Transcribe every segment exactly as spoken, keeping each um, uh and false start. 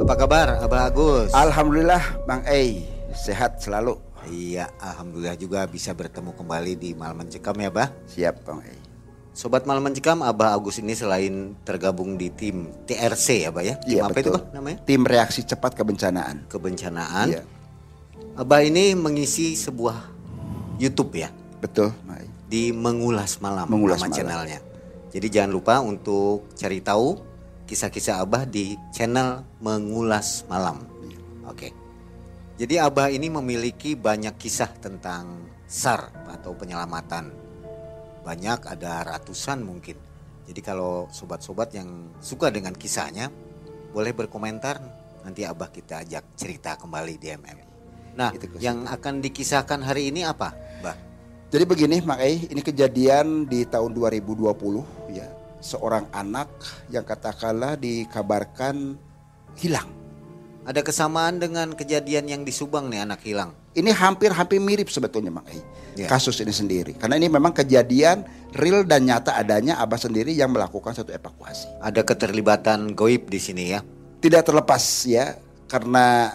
Apa kabar, Abah Agus? Alhamdulillah, Mang Ei, sehat selalu. Iya, alhamdulillah juga bisa bertemu kembali di Malaman Cekam ya, Bah. Siap, Bang Ei. Sobat Malaman Cekam, Abah Agus ini selain tergabung di tim T R C ya, Bah ya? Tim iya, apa betul. Itu, Bah, namanya? Tim Reaksi Cepat Kebencanaan. Kebencanaan. Iya. Abah ini mengisi sebuah YouTube ya? Betul, Mang Ei. Di Mengulas Malam, Mengulas nama Malam. Channelnya. Jadi jangan lupa untuk cari tahu kisah-kisah Abah di channel Mengulas Malam. Oke. Okay. Jadi Abah ini memiliki banyak kisah tentang S A R atau penyelamatan. Banyak, ada ratusan mungkin. Jadi kalau sobat-sobat yang suka dengan kisahnya, boleh berkomentar. Nanti Abah kita ajak cerita kembali di M M I. Nah, yang akan dikisahkan hari ini apa, Bah? Jadi begini, Mang Ei, ini kejadian di tahun dua ribu dua puluh ya. Seorang anak yang katakanlah dikabarkan hilang. Ada kesamaan dengan kejadian yang di Subang nih, anak hilang. Ini hampir-hampir mirip sebetulnya, Mang Ei. Yeah. Kasus ini sendiri. Karena ini memang kejadian real dan nyata adanya, Abah sendiri yang melakukan satu evakuasi. Ada keterlibatan goib di sini ya? Tidak terlepas ya. Karena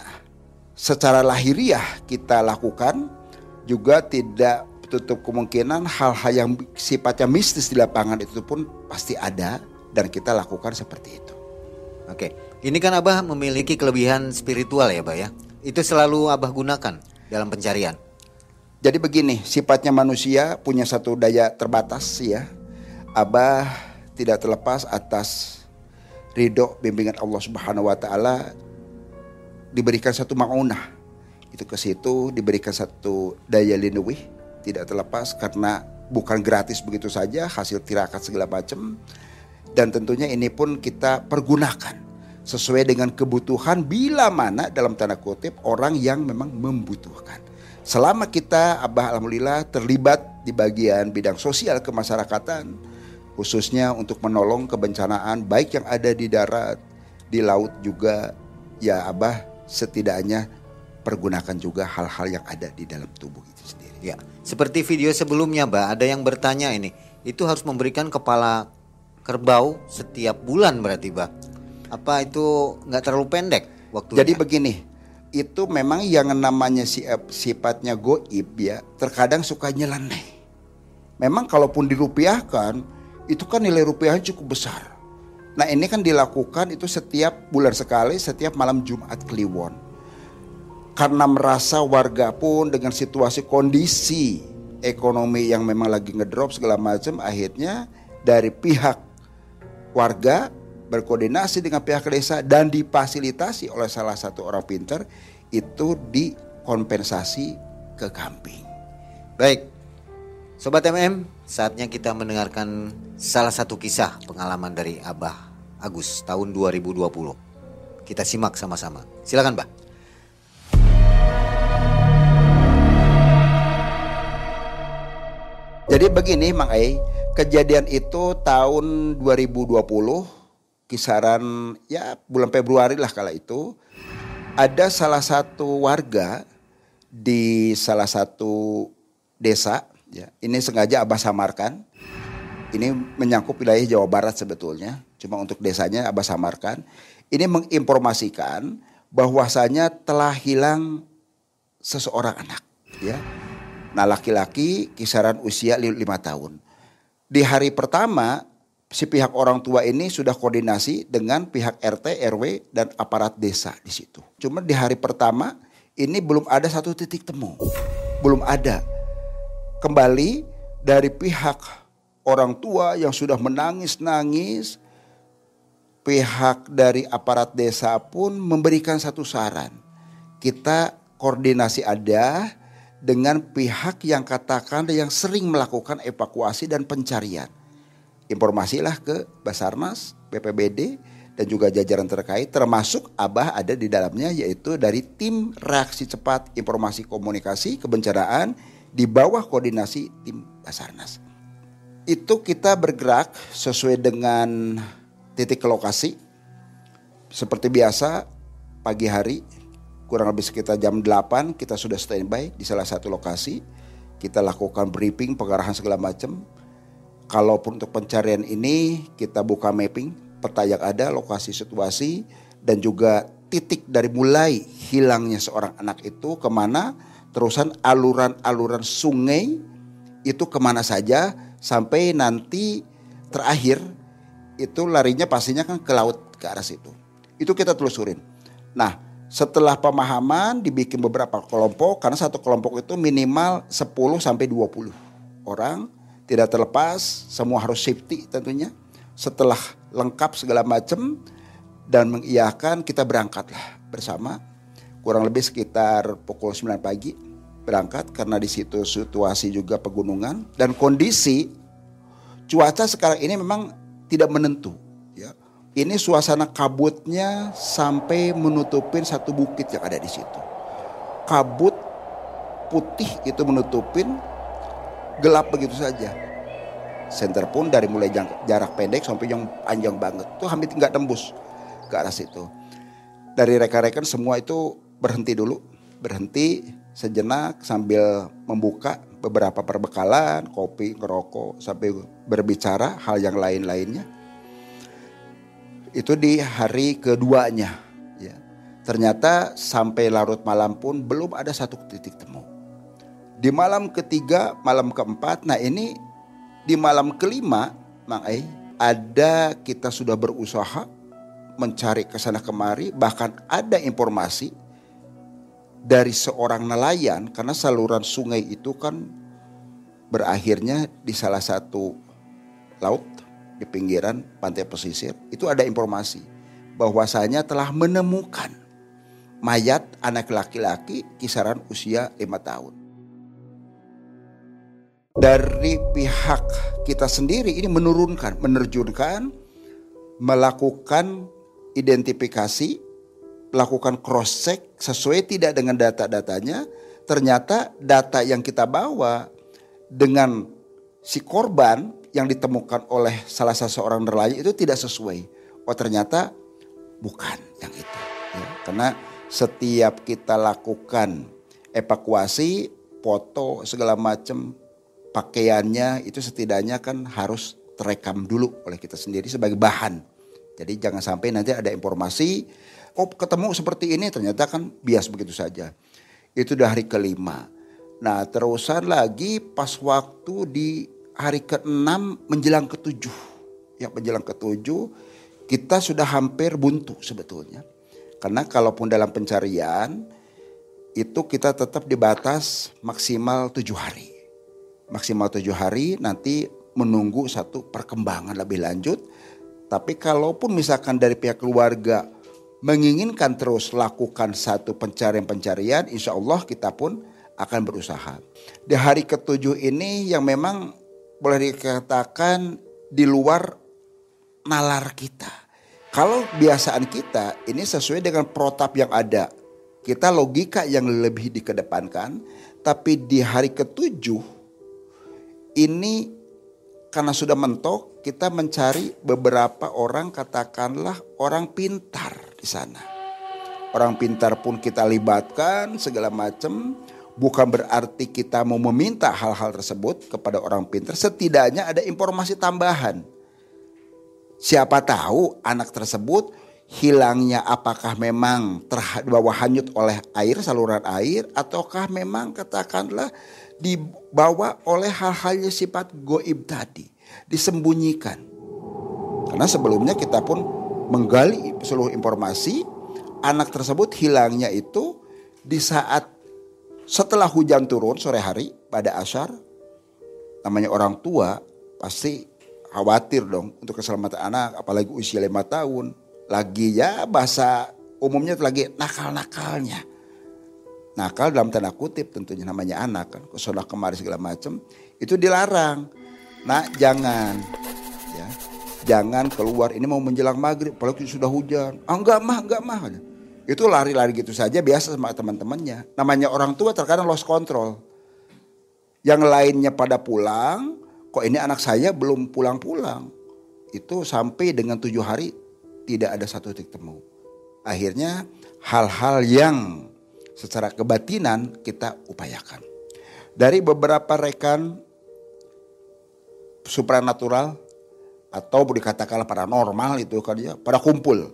secara lahiriah kita lakukan juga tidak tutup kemungkinan hal-hal yang sifatnya mistis di lapangan itu pun pasti ada dan kita lakukan seperti itu. Oke, ini kan Abah memiliki kelebihan spiritual ya, Bah ya. Itu selalu Abah gunakan dalam pencarian. Jadi begini, sifatnya manusia punya satu daya terbatas ya. Abah tidak terlepas atas ridho bimbingan Allah Subhanahu wa taala, diberikan satu maunah. Itu ke situ diberikan satu daya lindungi. Tidak terlepas karena bukan gratis begitu saja hasil tirakat segala macam. Dan tentunya ini pun kita pergunakan sesuai dengan kebutuhan bila mana dalam tanda kutip orang yang memang membutuhkan. Selama kita Abah alhamdulillah terlibat di bagian bidang sosial kemasyarakatan, khususnya untuk menolong kebencanaan baik yang ada di darat, di laut juga ya, Abah setidaknya pergunakan juga hal-hal yang ada di dalam tubuh itu sendiri. Ya, seperti video sebelumnya, Mbak, ada yang bertanya ini, itu harus memberikan kepala kerbau setiap bulan berarti, Mbak. Apa itu nggak terlalu pendek waktunya? Jadi begini, itu memang yang namanya sifatnya goib ya, terkadang suka nyeleneh. Memang kalaupun dirupiahkan, itu kan nilai rupiahnya cukup besar. Nah, ini kan dilakukan itu setiap bulan sekali, setiap malam Jumat Kliwon. Karena merasa warga pun dengan situasi kondisi ekonomi yang memang lagi ngedrop segala macam, akhirnya dari pihak warga berkoordinasi dengan pihak desa dan difasilitasi oleh salah satu orang pintar, itu dikompensasi ke kambing. Baik, Sobat M M, saatnya kita mendengarkan salah satu kisah pengalaman dari Abah Agus tahun dua ribu dua puluh. Kita simak sama-sama. Silakan, Bah. Jadi begini, Mang Ei, kejadian itu tahun dua ribu dua puluh, kisaran ya bulan Februari lah kala itu. Ada salah satu warga di salah satu desa, ya, ini sengaja Abah samarkan. Ini menyangkut wilayah Jawa Barat sebetulnya, cuma untuk desanya Abah samarkan. Ini menginformasikan bahwasanya telah hilang seseorang anak, ya. Nah, laki-laki kisaran usia lima tahun. Di hari pertama, si pihak orang tua ini sudah koordinasi dengan pihak R T, R W, dan aparat desa di situ. Cuma di hari pertama ini belum ada satu titik temu. Belum ada. Kembali dari pihak orang tua yang sudah menangis-nangis, pihak dari aparat desa pun memberikan satu saran. Kita koordinasi ada dengan pihak yang katakan yang sering melakukan evakuasi dan pencarian. Informasilah ke Basarnas, B P B D, dan juga jajaran terkait, termasuk Abah ada di dalamnya, yaitu dari Tim Reaksi Cepat Informasi Komunikasi Kebencanaan di bawah koordinasi Tim Basarnas. Itu kita bergerak sesuai dengan titik lokasi. Seperti biasa pagi hari, kurang lebih sekitar jam delapan kita sudah standby di salah satu lokasi. Kita lakukan briefing, pengarahan segala macam. Kalaupun untuk pencarian ini kita buka mapping, peta yang ada, lokasi situasi, dan juga titik dari mulai hilangnya seorang anak itu kemana, terusan aluran-aluran sungai itu kemana saja, sampai nanti terakhir itu larinya pastinya kan ke laut, ke arah situ. Itu kita telusurin. Nah, setelah pemahaman dibikin beberapa kelompok, karena satu kelompok itu minimal sepuluh sampai dua puluh orang, tidak terlepas, semua harus safety tentunya. Setelah lengkap segala macam dan mengiyakan, kita berangkatlah bersama. Kurang lebih sekitar pukul sembilan pagi berangkat, karena di situ situasi juga pegunungan dan kondisi cuaca sekarang ini memang tidak menentu. Ya. Ini suasana kabutnya sampai menutupin satu bukit yang ada di situ. Kabut putih itu menutupin, gelap begitu saja. Senter pun dari mulai jarak pendek sampai yang panjang banget itu hampir nggak tembus ke arah situ. Dari rekan-rekan semua itu berhenti dulu, berhenti sejenak sambil membuka beberapa perbekalan, kopi, ngerokok, sampai berbicara hal yang lain-lainnya. Itu di hari keduanya, ya. Ternyata sampai larut malam pun belum ada satu titik temu. Di malam ketiga, malam keempat, nah ini di malam kelima, Mang Ei, ada kita sudah berusaha mencari kesana kemari, bahkan ada informasi dari seorang nelayan, karena saluran sungai itu kan berakhirnya di salah satu laut di pinggiran pantai pesisir. Itu ada informasi bahwasanya telah menemukan mayat anak laki-laki kisaran usia lima tahun. Dari pihak kita sendiri ini menurunkan, menerjunkan, melakukan identifikasi, melakukan cross check sesuai tidak dengan data-datanya. Ternyata data yang kita bawa dengan si korban yang ditemukan oleh salah satu seorang nelayan itu tidak sesuai. Oh ternyata bukan yang itu. Ya, karena setiap kita lakukan evakuasi, foto segala macam, pakaiannya itu setidaknya kan harus terekam dulu oleh kita sendiri sebagai bahan. Jadi jangan sampai nanti ada informasi, oh ketemu seperti ini ternyata kan bias begitu saja. Itu udah hari kelima. Nah terusan lagi pas waktu di hari keenam menjelang ketujuh. Ya menjelang ketujuh kita sudah hampir buntu sebetulnya. Karena kalaupun dalam pencarian itu kita tetap dibatas maksimal tujuh hari. Maksimal tujuh hari nanti menunggu satu perkembangan lebih lanjut. Tapi kalaupun misalkan dari pihak keluarga menginginkan terus lakukan satu pencarian-pencarian, insya Allah kita pun akan berusaha. Di hari ketujuh ini yang memang boleh dikatakan di luar nalar kita. Kalau kebiasaan kita ini sesuai dengan protap yang ada. Kita logika yang lebih dikedepankan. Tapi di hari ketujuh ini karena sudah mentok, kita mencari beberapa orang, katakanlah orang pintar di sana. Orang pintar pun kita libatkan segala macam. Bukan berarti kita mau meminta hal-hal tersebut kepada orang pintar. Setidaknya ada informasi tambahan. Siapa tahu anak tersebut hilangnya apakah memang di bawah hanyut oleh air, saluran air. Ataukah memang katakanlah dibawa oleh hal-hal sifat goib tadi, disembunyikan. Karena sebelumnya kita pun menggali seluruh informasi, anak tersebut hilangnya itu di saat setelah hujan turun sore hari pada asar. Namanya orang tua pasti khawatir dong untuk keselamatan anak, apalagi usia lima tahun. Lagi ya bahasa umumnya lagi nakal-nakalnya. Nakal dalam tanda kutip tentunya, namanya anak kan, kesana kemari segala macam, itu dilarang. Nah jangan, ya jangan keluar. Ini mau menjelang maghrib, apalagi sudah hujan. Ah oh, enggak mah, enggak mah. Itu lari-lari gitu saja biasa sama teman-temannya. Namanya orang tua terkadang lost control. Yang lainnya pada pulang, kok ini anak saya belum pulang-pulang. Itu sampai dengan tujuh hari tidak ada satu titik temu. Akhirnya hal-hal yang secara kebatinan kita upayakan. Dari beberapa rekan supranatural atau dikatakan paranormal itu kan ya, pada kumpul.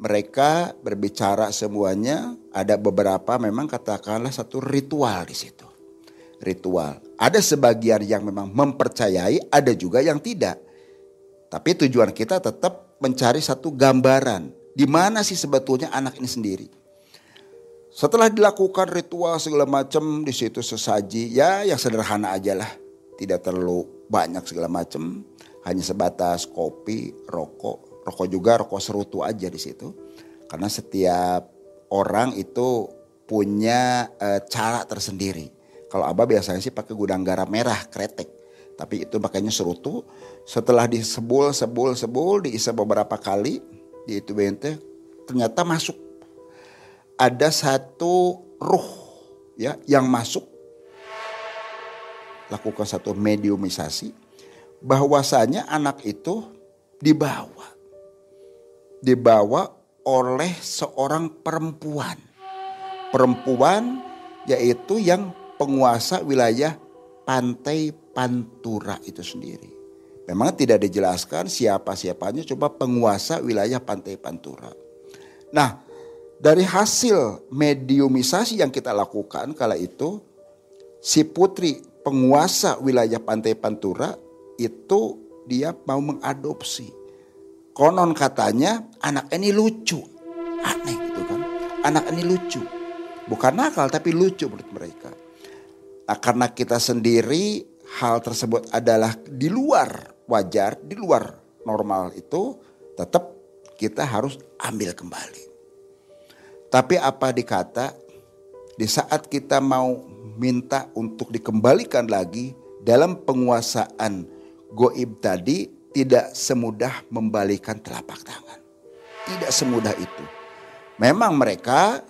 mereka berbicara semuanya, ada beberapa memang katakanlah satu ritual di situ. Ritual. Ada sebagian yang memang mempercayai, ada juga yang tidak. Tapi tujuan kita tetap mencari satu gambaran. Di mana sih sebetulnya anak ini sendiri? Setelah dilakukan ritual segala macam, di situ sesaji ya yang sederhana aja lah, tidak terlalu banyak segala macam, hanya sebatas kopi, rokok, rokok juga rokok serutu aja di situ. Karena setiap orang itu punya e, cara tersendiri. Kalau Abah biasanya sih pakai gudang garam merah kretek, tapi itu makanya serutu. Setelah disebul, sebul, sebul, diisap beberapa kali di itu bente, ternyata masuk. Ada satu ruh ya yang masuk, lakukan satu mediumisasi, bahwasanya anak itu dibawa, dibawa oleh seorang perempuan, perempuan yaitu yang penguasa wilayah Pantai Pantura itu sendiri. Memang tidak dijelaskan siapa-siapanya, coba penguasa wilayah Pantai Pantura. Nah, dari hasil mediumisasi yang kita lakukan kala itu, si putri penguasa wilayah Pantai Pantura itu dia mau mengadopsi. Konon katanya anak ini lucu, aneh gitu kan. Anak ini lucu, bukan nakal tapi lucu menurut mereka. Nah, karena kita sendiri hal tersebut adalah di luar wajar, di luar normal itu tetap kita harus ambil kembali. Tapi apa dikata, di saat kita mau minta untuk dikembalikan lagi dalam penguasaan goib tadi, tidak semudah membalikan telapak tangan. Tidak semudah itu. Memang mereka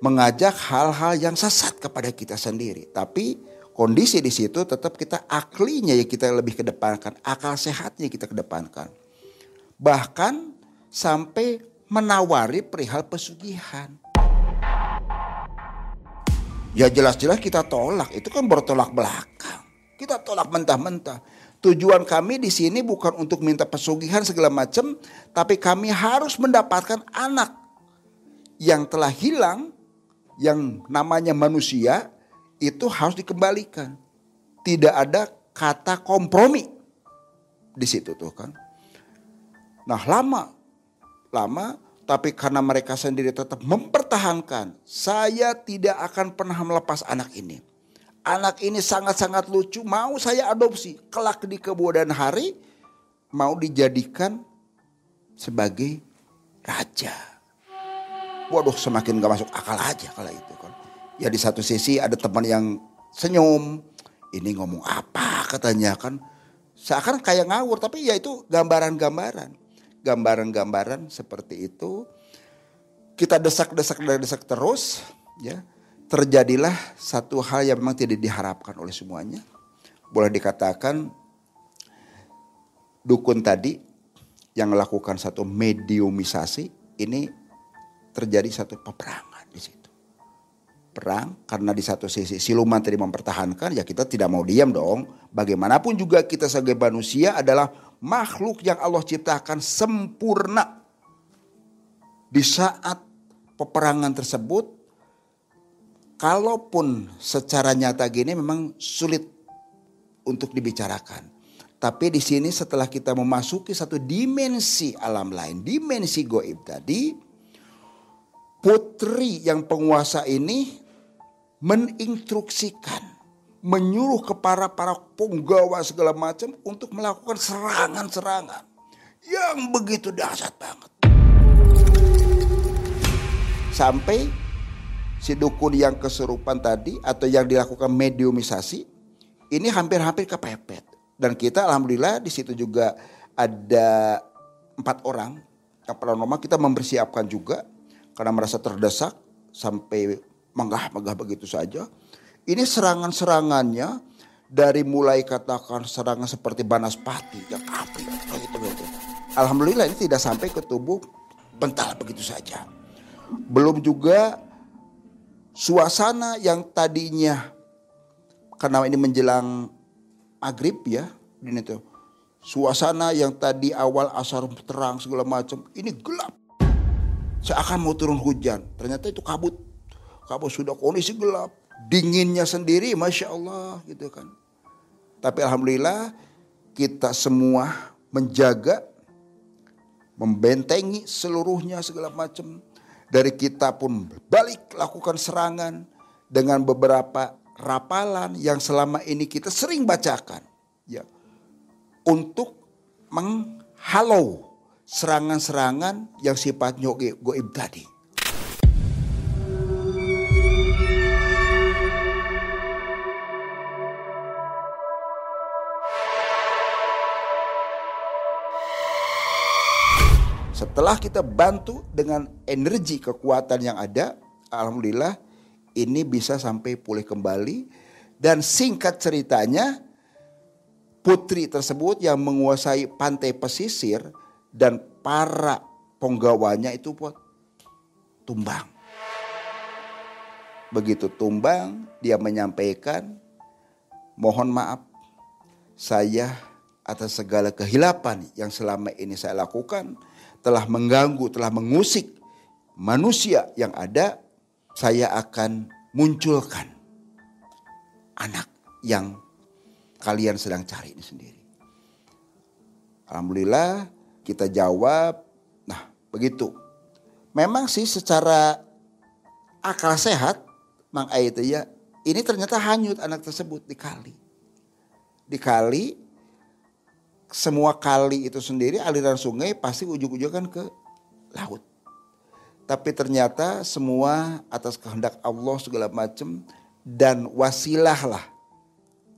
mengajak hal-hal yang sesat kepada kita sendiri. Tapi kondisi di situ tetap kita aklinya ya kita lebih kedepankan. Akal sehatnya kita kedepankan. Bahkan sampai menawari perihal pesugihan. Ya jelas-jelas kita tolak, itu kan bertolak belakang. Kita tolak mentah-mentah. Tujuan kami di sini bukan untuk minta pesugihan segala macam, tapi kami harus mendapatkan anak yang telah hilang, yang namanya manusia, itu harus dikembalikan. Tidak ada kata kompromi di situ tuh kan. Nah, lama lama, tapi karena mereka sendiri tetap mempertahankan, saya tidak akan pernah melepas anak ini. Anak ini sangat-sangat lucu, mau saya adopsi. Kelak di kemudian hari, mau dijadikan sebagai raja. Waduh, semakin gak masuk akal aja kala itu kan. Ya di satu sisi ada teman yang senyum, ini ngomong apa katanya kan. Seakan kayak ngawur, tapi ya itu gambaran-gambaran. Gambaran-gambaran seperti itu kita desak-desak dan desak terus ya, terjadilah satu hal yang memang tidak diharapkan oleh semuanya. Boleh dikatakan dukun tadi yang melakukan satu mediumisasi ini terjadi satu peperangan di situ. Perang karena di satu sisi siluman tadi mempertahankan, ya kita tidak mau diam dong. Bagaimanapun juga kita sebagai manusia adalah makhluk yang Allah ciptakan sempurna. Di saat peperangan tersebut, kalaupun secara nyata gini memang sulit untuk dibicarakan. Tapi di sini setelah kita memasuki satu dimensi alam lain, dimensi goib tadi, putri yang penguasa ini menginstruksikan, menyuruh kepada para punggawa segala macam untuk melakukan serangan-serangan yang begitu dahsyat banget. Sampai si dukun yang kesurupan tadi atau yang dilakukan mediumisasi ini hampir-hampir kepepet. Dan kita alhamdulillah di situ juga ada empat orang yang paranormal kita mempersiapkan juga. Karena merasa terdesak sampai megah-megah begitu saja. Ini serangan-serangannya dari mulai katakan serangan seperti banaspati, yang api, begitu-begitu. Alhamdulillah ini tidak sampai ke tubuh bental begitu saja. Belum juga suasana yang tadinya karena ini menjelang maghrib ya, ini tuh suasana yang tadi awal asar terang segala macam ini gelap. seakan mau turun hujan. Ternyata itu kabut. Kabut sudah kondisi gelap. Dinginnya sendiri, Masya Allah, gitu kan. Tapi Alhamdulillah kita semua menjaga, membentengi seluruhnya segala macam. Dari kita pun balik lakukan serangan dengan beberapa rapalan yang selama ini kita sering bacakan, ya, untuk menghalau serangan-serangan yang sifatnya goib tadi. Setelah kita bantu dengan energi kekuatan yang ada, Alhamdulillah ini bisa sampai pulih kembali. Dan singkat ceritanya, putri tersebut yang menguasai pantai pesisir dan para penggawanya itu pun tumbang. Begitu tumbang, dia menyampaikan, mohon maaf, saya atas segala kehilapan yang selama ini saya lakukan, telah mengganggu, telah mengusik manusia yang ada, saya akan munculkan anak yang kalian sedang cari ini sendiri. Alhamdulillah kita jawab, nah begitu. Memang sih secara akal sehat, Mang Ei itu ya, ini ternyata hanyut anak tersebut di kali. Di kali, semua kali itu sendiri aliran sungai pasti ujung-ujungnya kan ke laut. Tapi ternyata semua atas kehendak Allah segala macam dan wasilah lah.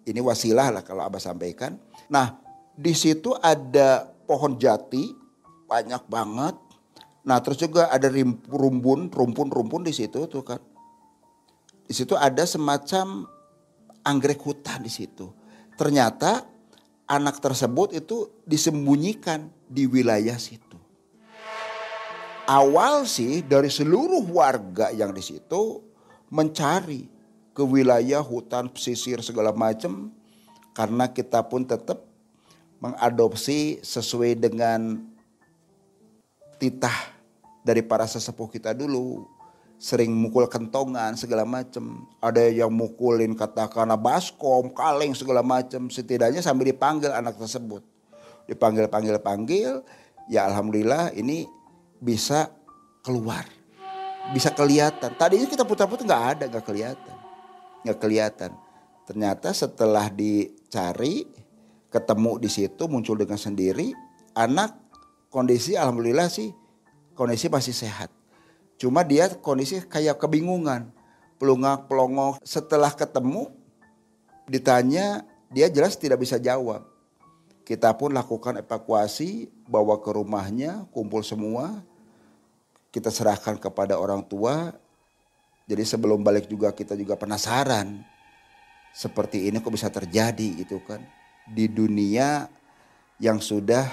Ini wasilah lah kalau Abah sampaikan. Nah di situ ada pohon jati banyak banget. Nah terus juga ada rumpun, rumpun-rumpun di situ tuh kan. Di situ ada semacam anggrek hutan di situ. Ternyata anak tersebut itu disembunyikan di wilayah situ. Awal sih dari seluruh warga yang di situ mencari ke wilayah hutan pesisir segala macam, karena kita pun tetap mengadopsi sesuai dengan titah dari para sesepuh kita dulu. Sering mukul kentongan segala macam. Ada yang mukulin katakanlah baskom, kaleng segala macam. Setidaknya sambil dipanggil anak tersebut. Dipanggil-panggil-panggil. Ya Alhamdulillah ini bisa keluar. Bisa kelihatan. Tadinya kita putar-putar gak ada, gak kelihatan. Gak kelihatan. Ternyata setelah dicari, ketemu di situ, muncul dengan sendiri. Anak kondisi Alhamdulillah sih, kondisi masih sehat. Cuma dia kondisi kayak kebingungan, pelungak, pelongok. Setelah ketemu, ditanya, dia jelas tidak bisa jawab. Kita pun lakukan evakuasi, bawa ke rumahnya, kumpul semua. Kita serahkan kepada orang tua. Jadi sebelum balik juga kita juga penasaran. Seperti ini kok bisa terjadi gitu kan. Di dunia yang sudah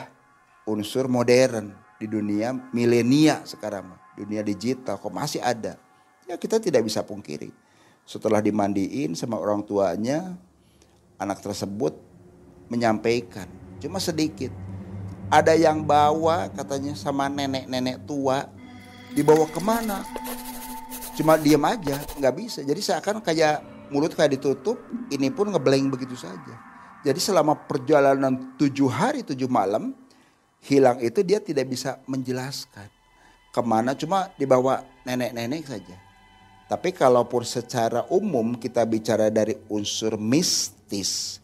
unsur modern. Di dunia milenia sekarang, dunia digital kok masih ada. Ya kita tidak bisa pungkiri. Setelah dimandiin sama orang tuanya, anak tersebut menyampaikan. Cuma sedikit. Ada yang bawa katanya sama nenek-nenek tua. Dibawa kemana? Cuma diam aja, gak bisa. Jadi seakan kayak mulut kayak ditutup, ini pun ngebleng begitu saja. Jadi selama perjalanan tujuh hari tujuh malam, hilang itu dia tidak bisa menjelaskan kemana, cuma dibawa nenek-nenek saja. Tapi kalaupun secara umum kita bicara dari unsur mistis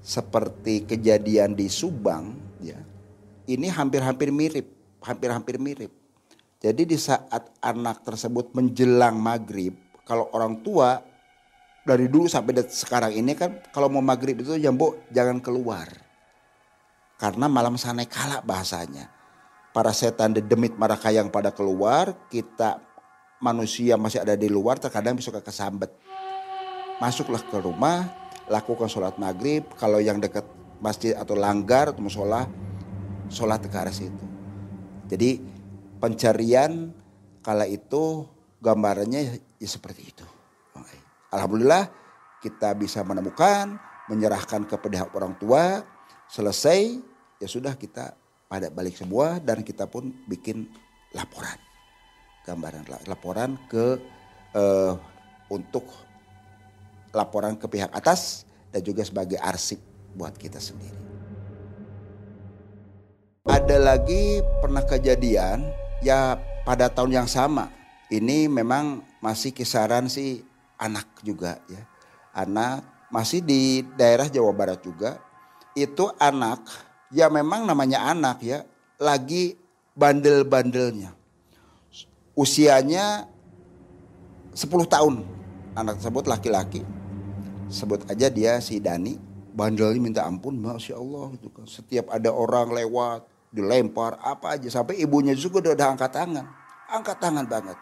seperti kejadian di Subang, ya, ini hampir-hampir mirip, hampir-hampir mirip. Jadi di saat anak tersebut menjelang maghrib, kalau orang tua dari dulu sampai sekarang ini kan kalau mau maghrib itu jambo jangan keluar. Karena malam sana kalah bahasanya. Para setan dedemit marakayang pada keluar. Kita manusia masih ada di luar terkadang bisa kesambet. Masuklah ke rumah. Lakukan sholat maghrib. Kalau yang dekat masjid atau langgar atau mushola, sholat ke arah situ. Jadi pencarian kala itu gambarannya ya seperti itu. Alhamdulillah kita bisa menemukan. Menyerahkan kepada orang tua. Selesai. Ya sudah kita pada balik semua dan kita pun bikin laporan. gambaran laporan ke eh, untuk laporan ke pihak atas dan juga sebagai arsip buat kita sendiri. Ada lagi pernah kejadian ya pada tahun yang sama. Ini memang masih kisaran si anak juga ya. Anak masih di daerah Jawa Barat juga. Itu anak ya memang namanya anak ya. Lagi bandel-bandelnya. Usianya sepuluh tahun. Anak tersebut laki-laki. Sebut aja dia si Dani. Bandelnya minta ampun, Masya Allah. Gitu kan. Setiap ada orang lewat, dilempar, apa aja. Sampai ibunya juga udah, udah angkat tangan. Angkat tangan banget.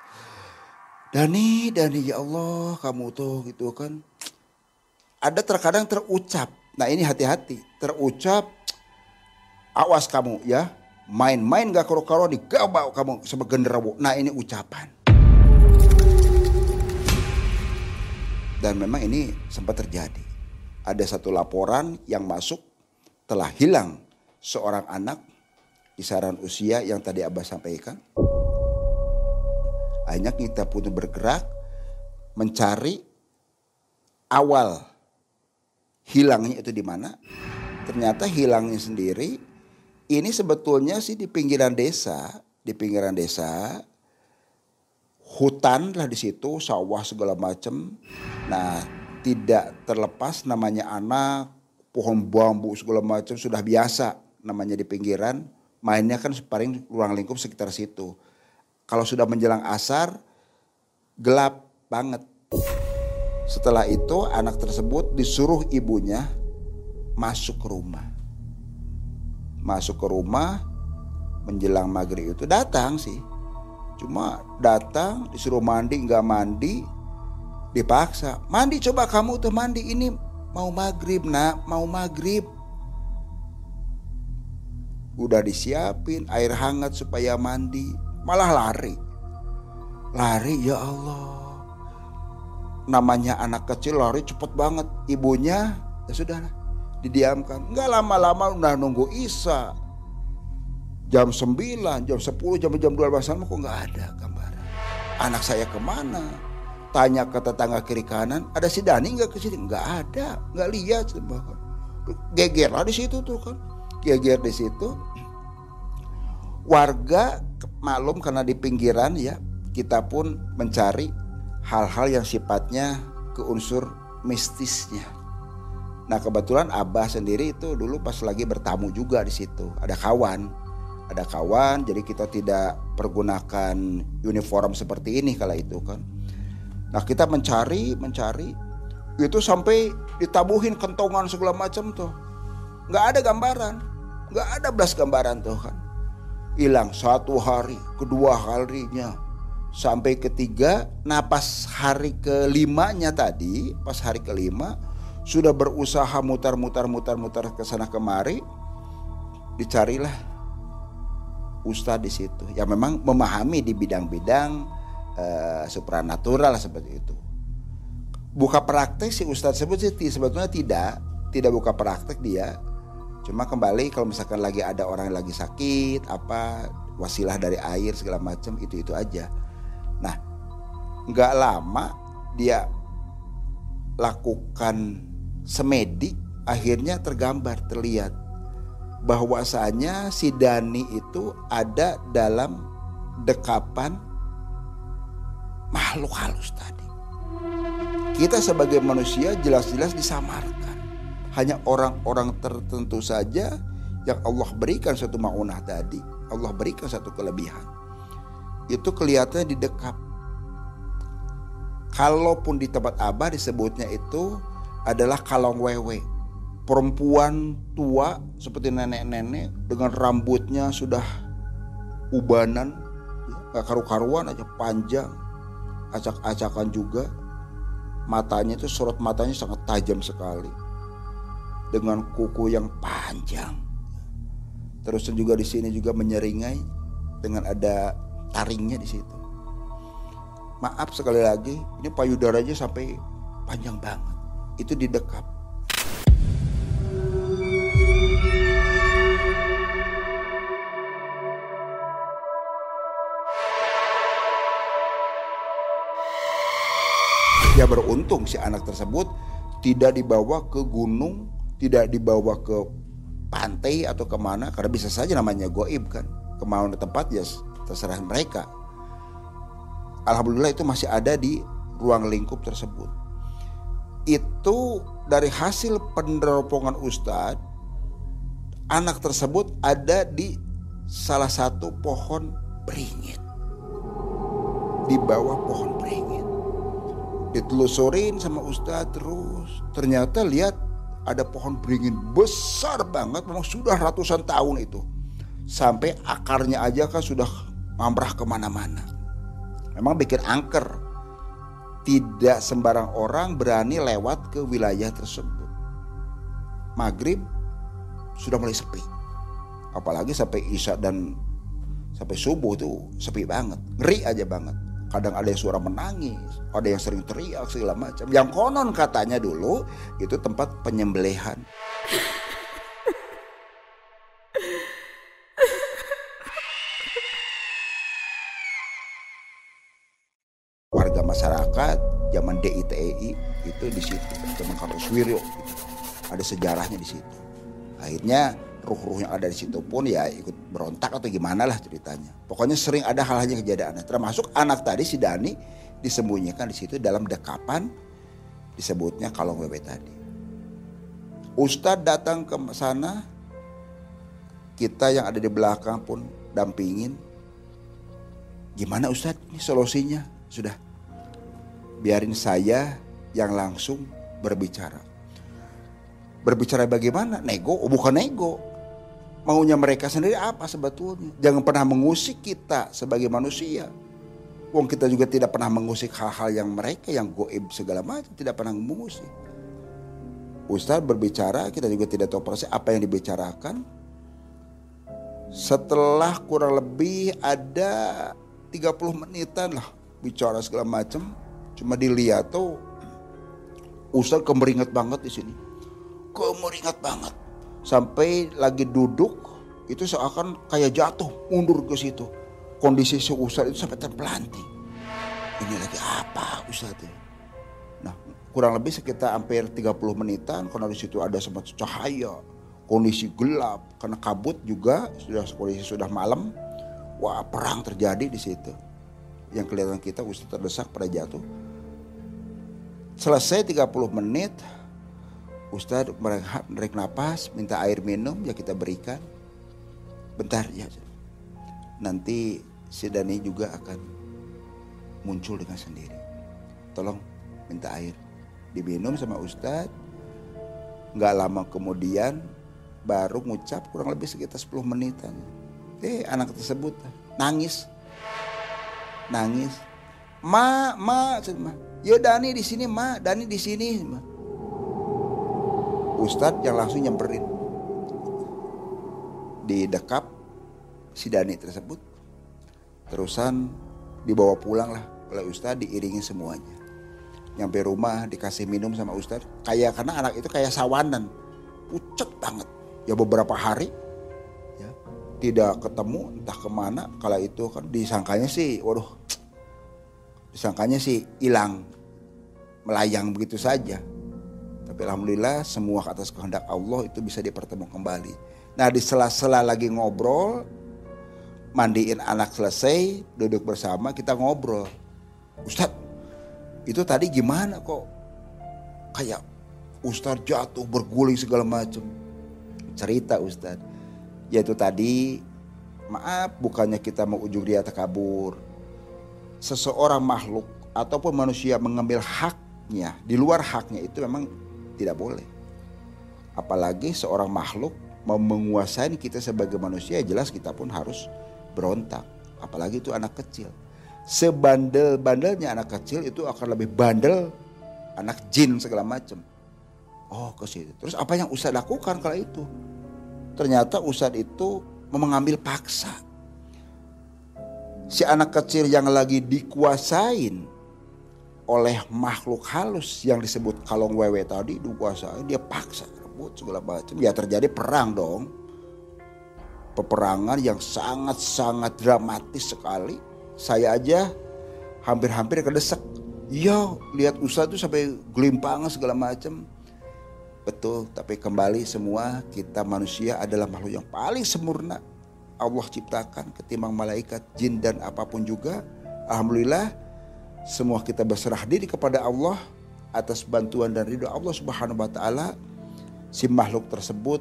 Dani, Dani ya Allah kamu tuh gitu kan. Ada terkadang terucap. Nah ini hati-hati. Terucap. Awas kamu ya. Main-main gak karo-karo digabau kamu sama genderuwo. Nah ini ucapan. Dan memang ini sempat terjadi. Ada satu laporan yang masuk. Telah hilang seorang anak. Kisaran usia yang tadi Abah sampaikan. Akhirnya kita pun bergerak mencari awal hilangnya itu di mana. Ternyata hilangnya sendiri ini sebetulnya sih di pinggiran desa, di pinggiran desa hutan lah di situ, sawah segala macam. Nah, tidak terlepas namanya anak, pohon bambu segala macam sudah biasa namanya di pinggiran, mainnya kan paling ruang lingkup sekitar situ. Kalau sudah menjelang asar, gelap banget. Setelah itu anak tersebut disuruh ibunya masuk ke rumah. Masuk ke rumah menjelang maghrib itu datang sih. Cuma datang disuruh mandi, nggak mandi, dipaksa. Mandi coba kamu tuh mandi ini mau maghrib nak, mau maghrib. Udah disiapin air hangat supaya mandi. Malah lari. Lari ya Allah. Namanya anak kecil lari cepet banget. Ibunya ya sudah lah, didiamkan. Enggak lama-lama udah nunggu Isa. Jam sembilan, jam sepuluh, jam-jam dua belasan kok enggak ada gambaran. Anak saya kemana? Tanya ke tetangga kiri kanan. Ada si Dani enggak ke sini? Enggak ada. Enggak lihat. Geger lah di situ tuh kan. Geger di situ. Warga maklum karena di pinggiran ya, kita pun mencari hal-hal yang sifatnya ke unsur mistisnya. Nah kebetulan Abah sendiri itu dulu pas lagi bertamu juga di situ, ada kawan, ada kawan. Jadi kita tidak pergunakan uniform seperti ini kala itu kan. Nah kita mencari, mencari itu sampai ditabuhin kentongan segala macam tuh, nggak ada gambaran, nggak ada belas gambaran tuh kan. Hilang satu hari, kedua harinya, sampai ketiga. Nah pas hari kelimanya tadi, pas hari kelima sudah berusaha mutar-mutar-mutar-mutar ke sana kemari, dicarilah ustadz di situ yang memang memahami di bidang-bidang eh, supranatural seperti itu. Buka praktek si ustadz sebut sih sebetulnya tidak, tidak buka praktek dia. Cuma kembali kalau misalkan lagi ada orang yang lagi sakit, apa wasilah dari air segala macam itu-itu aja. Nah, nggak lama dia lakukan semedi, akhirnya tergambar, terlihat bahwasanya si Dani itu ada dalam dekapan makhluk halus tadi. Kita sebagai manusia jelas-jelas disamarkan. Hanya orang-orang tertentu saja yang Allah berikan satu maunah tadi. Allah berikan satu kelebihan. Itu kelihatannya didekap. Kalaupun di tempat Abah disebutnya itu adalah kalong wewe. Perempuan tua seperti nenek-nenek dengan rambutnya sudah ubanan. Karu-karuan aja panjang. Acak-acakan juga. Matanya itu sorot matanya sangat tajam sekali. Dengan kuku yang panjang. Terus juga di sini juga menyeringai dengan ada taringnya di situ. Maaf sekali lagi, ini payudaranya sampai panjang banget. Itu didekap. Ya beruntung si anak tersebut tidak dibawa ke gunung, tidak dibawa ke pantai atau kemana, karena bisa saja namanya goib kan, kemauan tempat ya terserah mereka. Alhamdulillah itu masih ada di ruang lingkup tersebut. Itu dari hasil penderopongan Ustadz, anak tersebut ada di salah satu pohon beringin, di bawah pohon beringin. Ditelusurin sama Ustadz terus, ternyata lihat ada pohon beringin besar banget, memang sudah ratusan tahun itu, sampai akarnya aja kan sudah mamrah kemana-mana. Memang bikin angker, tidak sembarang orang berani lewat ke wilayah tersebut. Maghrib sudah mulai sepi, apalagi sampai isya dan sampai subuh tuh sepi banget, ngeri aja banget. Kadang ada yang suara menangis, ada yang sering teriak segala macam. Yang konon katanya dulu itu tempat penyembelihan. Warga masyarakat zaman D I T I itu di situ, zaman Kartosuwiryo, gitu. Ada sejarahnya di situ. Akhirnya ruh-ruh yang ada di situ pun ya ikut berontak atau gimana lah ceritanya. Pokoknya sering ada hal-halnya kejadian. Termasuk anak tadi si Dani disembunyikan di situ dalam dekapan disebutnya kalong wewe tadi. Ustadz datang ke sana, kita yang ada di belakang pun dampingin. Gimana Ustadz ini solusinya? Sudah, biarin saya yang langsung berbicara. Berbicara bagaimana? Nego? Oh, bukan nego. Maunya mereka sendiri apa sebetulnya? Jangan pernah mengusik kita sebagai manusia. Wong kita juga tidak pernah mengusik hal-hal yang mereka, yang goib segala macam, tidak pernah mengusik. Ustaz berbicara, kita juga tidak tahu persis apa yang dibicarakan. Setelah kurang lebih ada tiga puluh menitan lah bicara segala macam, cuma dilihat tuh Ustaz kemeringat banget di sini. Kemeringat banget, sampai lagi duduk itu seakan kayak jatuh mundur ke situ. Kondisi si Ustadz itu sampai terpelanting. Ini lagi apa Ustadz? Nah, kurang lebih sekitar hampir tiga puluh menitan karena di situ ada sempat cahaya, kondisi gelap karena kabut juga, sudah kondisi sudah malam. Wah, perang terjadi di situ. Yang kelihatan kita Ustadz terdesak pada jatuh. Selesai tiga puluh menit. Ustadz menarik nafas, minta air minum, ya kita berikan. Bentar ya, nanti si Dani juga akan muncul dengan sendiri. Tolong minta air. Diminum sama Ustadz. Gak lama kemudian baru ngucap kurang lebih sekitar sepuluh menitan. Eh anak tersebut nangis. Nangis. Ma, ma, ma. Yo Dani di sini, ma. Dani di sini, ma. Ustadz yang langsung nyamperin, didekap si Dani tersebut, terusan dibawa pulang lah oleh Ustadz, diiringi semuanya. Nyampe rumah dikasih minum sama Ustadz, kayak karena anak itu kayak sawanan, pucet banget. Ya beberapa hari ya, tidak ketemu entah kemana. Kala itu kan disangkanya sih, waduh, disangkanya sih hilang, melayang begitu saja. Tapi alhamdulillah semua atas kehendak Allah itu bisa dipertemukan kembali. Nah di sela-sela lagi ngobrol, mandiin anak selesai, duduk bersama kita ngobrol. Ustadz, itu tadi gimana kok? Kayak Ustadz jatuh berguling segala macam. Cerita Ustadz, yaitu tadi, maaf bukannya kita mau ujung dia takabur. Seseorang makhluk ataupun manusia mengambil haknya, di luar haknya itu memang tidak boleh. Apalagi seorang makhluk mau menguasai kita sebagai manusia, jelas kita pun harus berontak. Apalagi itu anak kecil. Sebandel-bandelnya anak kecil itu akan lebih bandel anak jin segala macam. Oh, ke situ. Terus apa yang Ustadz lakukan kala itu? Ternyata Ustadz itu mengambil paksa. Si anak kecil yang lagi dikuasain oleh makhluk halus yang disebut kalong wewe tadi, dikuasain, dia paksa rebut segala macam. Ya terjadi perang dong, peperangan yang sangat-sangat dramatis sekali. Saya aja hampir-hampir kedesak Iya, lihat usaha itu sampai gelimpangan segala macam. Betul, tapi kembali semua kita manusia adalah makhluk yang paling sempurna Allah ciptakan ketimbang malaikat, jin dan apapun juga. Alhamdulillah semua kita berserah diri kepada Allah atas bantuan dan ridho Allah Subhanahu wa taala. Si makhluk tersebut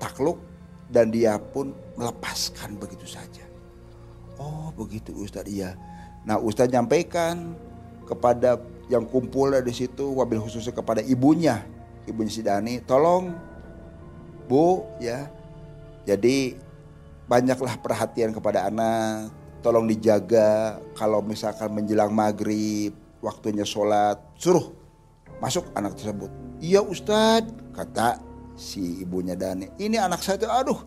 takluk dan dia pun melepaskan begitu saja. Oh, begitu Ustaz, iya. Nah, Ustaz nyampaikan kepada yang kumpul di situ, wabil khususnya kepada ibunya, ibunya si Dani, tolong Bu ya. Jadi banyaklah perhatian kepada anak, tolong dijaga kalau misalkan menjelang maghrib waktunya sholat, suruh masuk anak tersebut. Iya Ustaz, kata si ibunya Dani. Ini anak saya tuh, aduh,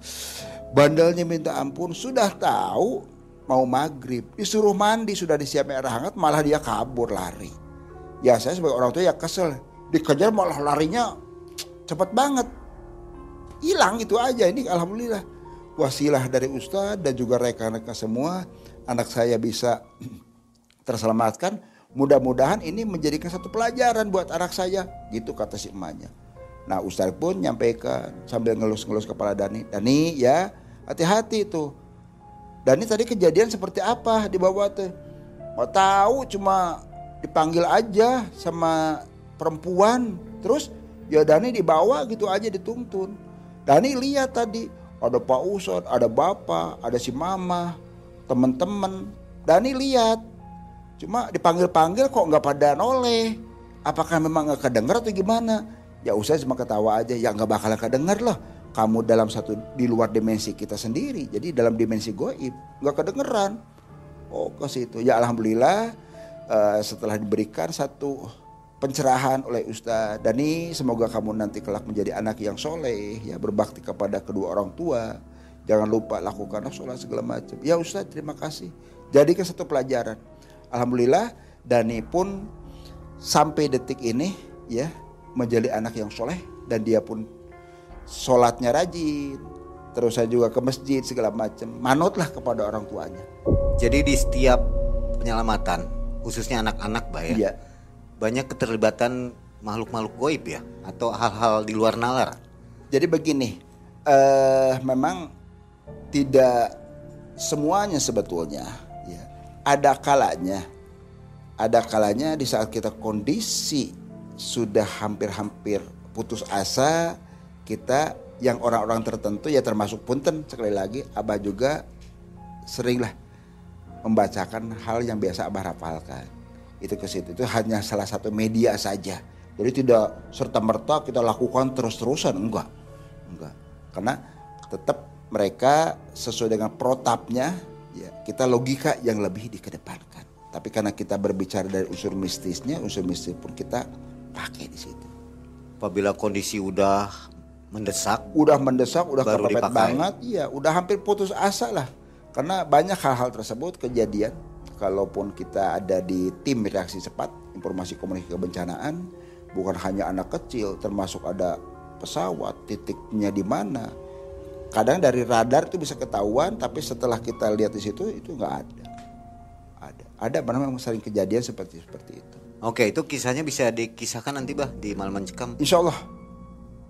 bandelnya minta ampun, sudah tahu mau maghrib disuruh mandi, sudah disiapin air hangat, malah dia kabur lari. Ya saya sebagai orang tua ya kesel, dikejar malah larinya cepat banget, hilang itu aja. Ini alhamdulillah wasilah dari Ustadz dan juga rekan-rekan semua, anak saya bisa terselamatkan. Mudah-mudahan ini menjadikan satu pelajaran buat anak saya, gitu kata si emaknya. Nah Ustadz pun nyampaikan sambil ngelus-ngelus kepala Dani, Dani ya hati-hati tuh. Dan ini tadi kejadian seperti apa di bawah tuh? Mau tahu, cuma dipanggil aja sama perempuan. Terus ya Dani dibawa gitu aja dituntun. Dani lihat tadi ada Pak Ustadz, ada Bapak, ada si Mama, teman-teman. Dani lihat, cuma dipanggil-panggil kok nggak pada noleh. Apakah memang nggak kedengar atau gimana? Ya Ustadz cuma ketawa aja, ya nggak bakal kedengar lah. Kamu dalam satu, di luar dimensi kita sendiri. Jadi dalam dimensi goib, gak kedengeran. Oh ke situ. Ya alhamdulillah uh, setelah diberikan satu pencerahan oleh Ustadz Dani, semoga kamu nanti kelak menjadi anak yang soleh. Ya berbakti kepada kedua orang tua. Jangan lupa lakukan sholat segala macam. Ya Ustadz terima kasih. Jadikan satu pelajaran. Alhamdulillah Dani pun sampai detik ini ya menjadi anak yang soleh. Dan dia pun sholatnya rajin, terus saya juga ke masjid segala macam, manutlah kepada orang tuanya. Jadi di setiap penyelamatan, khususnya anak-anak Pak ya, iya, banyak keterlibatan makhluk-makhluk goib ya, atau hal-hal di luar nalar. Jadi begini, uh, memang tidak semuanya sebetulnya, ya. Ada kalanya, ada kalanya di saat kita kondisi sudah hampir-hampir putus asa. Kita yang orang-orang tertentu ya termasuk punten, sekali lagi Abah juga seringlah membacakan hal yang biasa Abah hafalkan. Itu ke situ, itu hanya salah satu media saja. Jadi tidak serta-merta kita lakukan terus-terusan, enggak. Enggak. Karena tetap mereka sesuai dengan protapnya ya, kita logika yang lebih dikedepankan. Tapi karena kita berbicara dari unsur mistisnya, unsur mistis pun kita pakai di situ. Apabila kondisi udah mendesak, udah mendesak, udah kepepet banget, iya, udah hampir putus asa lah. Karena banyak hal-hal tersebut kejadian. Kalaupun kita ada di tim reaksi cepat informasi komunikasi kebencanaan, bukan hanya anak kecil, termasuk ada pesawat, titiknya di mana. Kadang dari radar itu bisa ketahuan, tapi setelah kita lihat di situ itu nggak ada. Ada, ada memang sering kejadian seperti seperti itu. Oke, itu kisahnya bisa dikisahkan nanti Bah di Malaman Cekam. Insya Allah,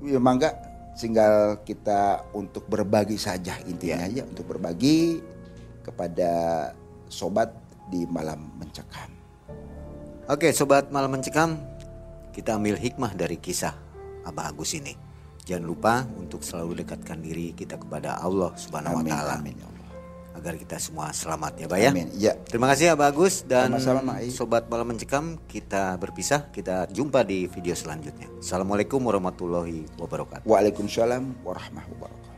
ya mangga. Tinggal kita untuk berbagi saja intinya ya, ya untuk berbagi kepada sobat di Malam Mencekam. Oke sobat Malam Mencekam, kita ambil hikmah dari kisah Abah Agus ini. Jangan lupa untuk selalu dekatkan diri kita kepada Allah Subhanahu wa taala. Amin, amin, agar kita semua selamat ya Pak ya. Amin, ya. Terima kasih Abah Agus dan sama-sama, sobat Malam Mencekam, kita berpisah, kita jumpa di video selanjutnya. Assalamualaikum warahmatullahi wabarakatuh. Waalaikumsalam warahmatullahi wabarakatuh.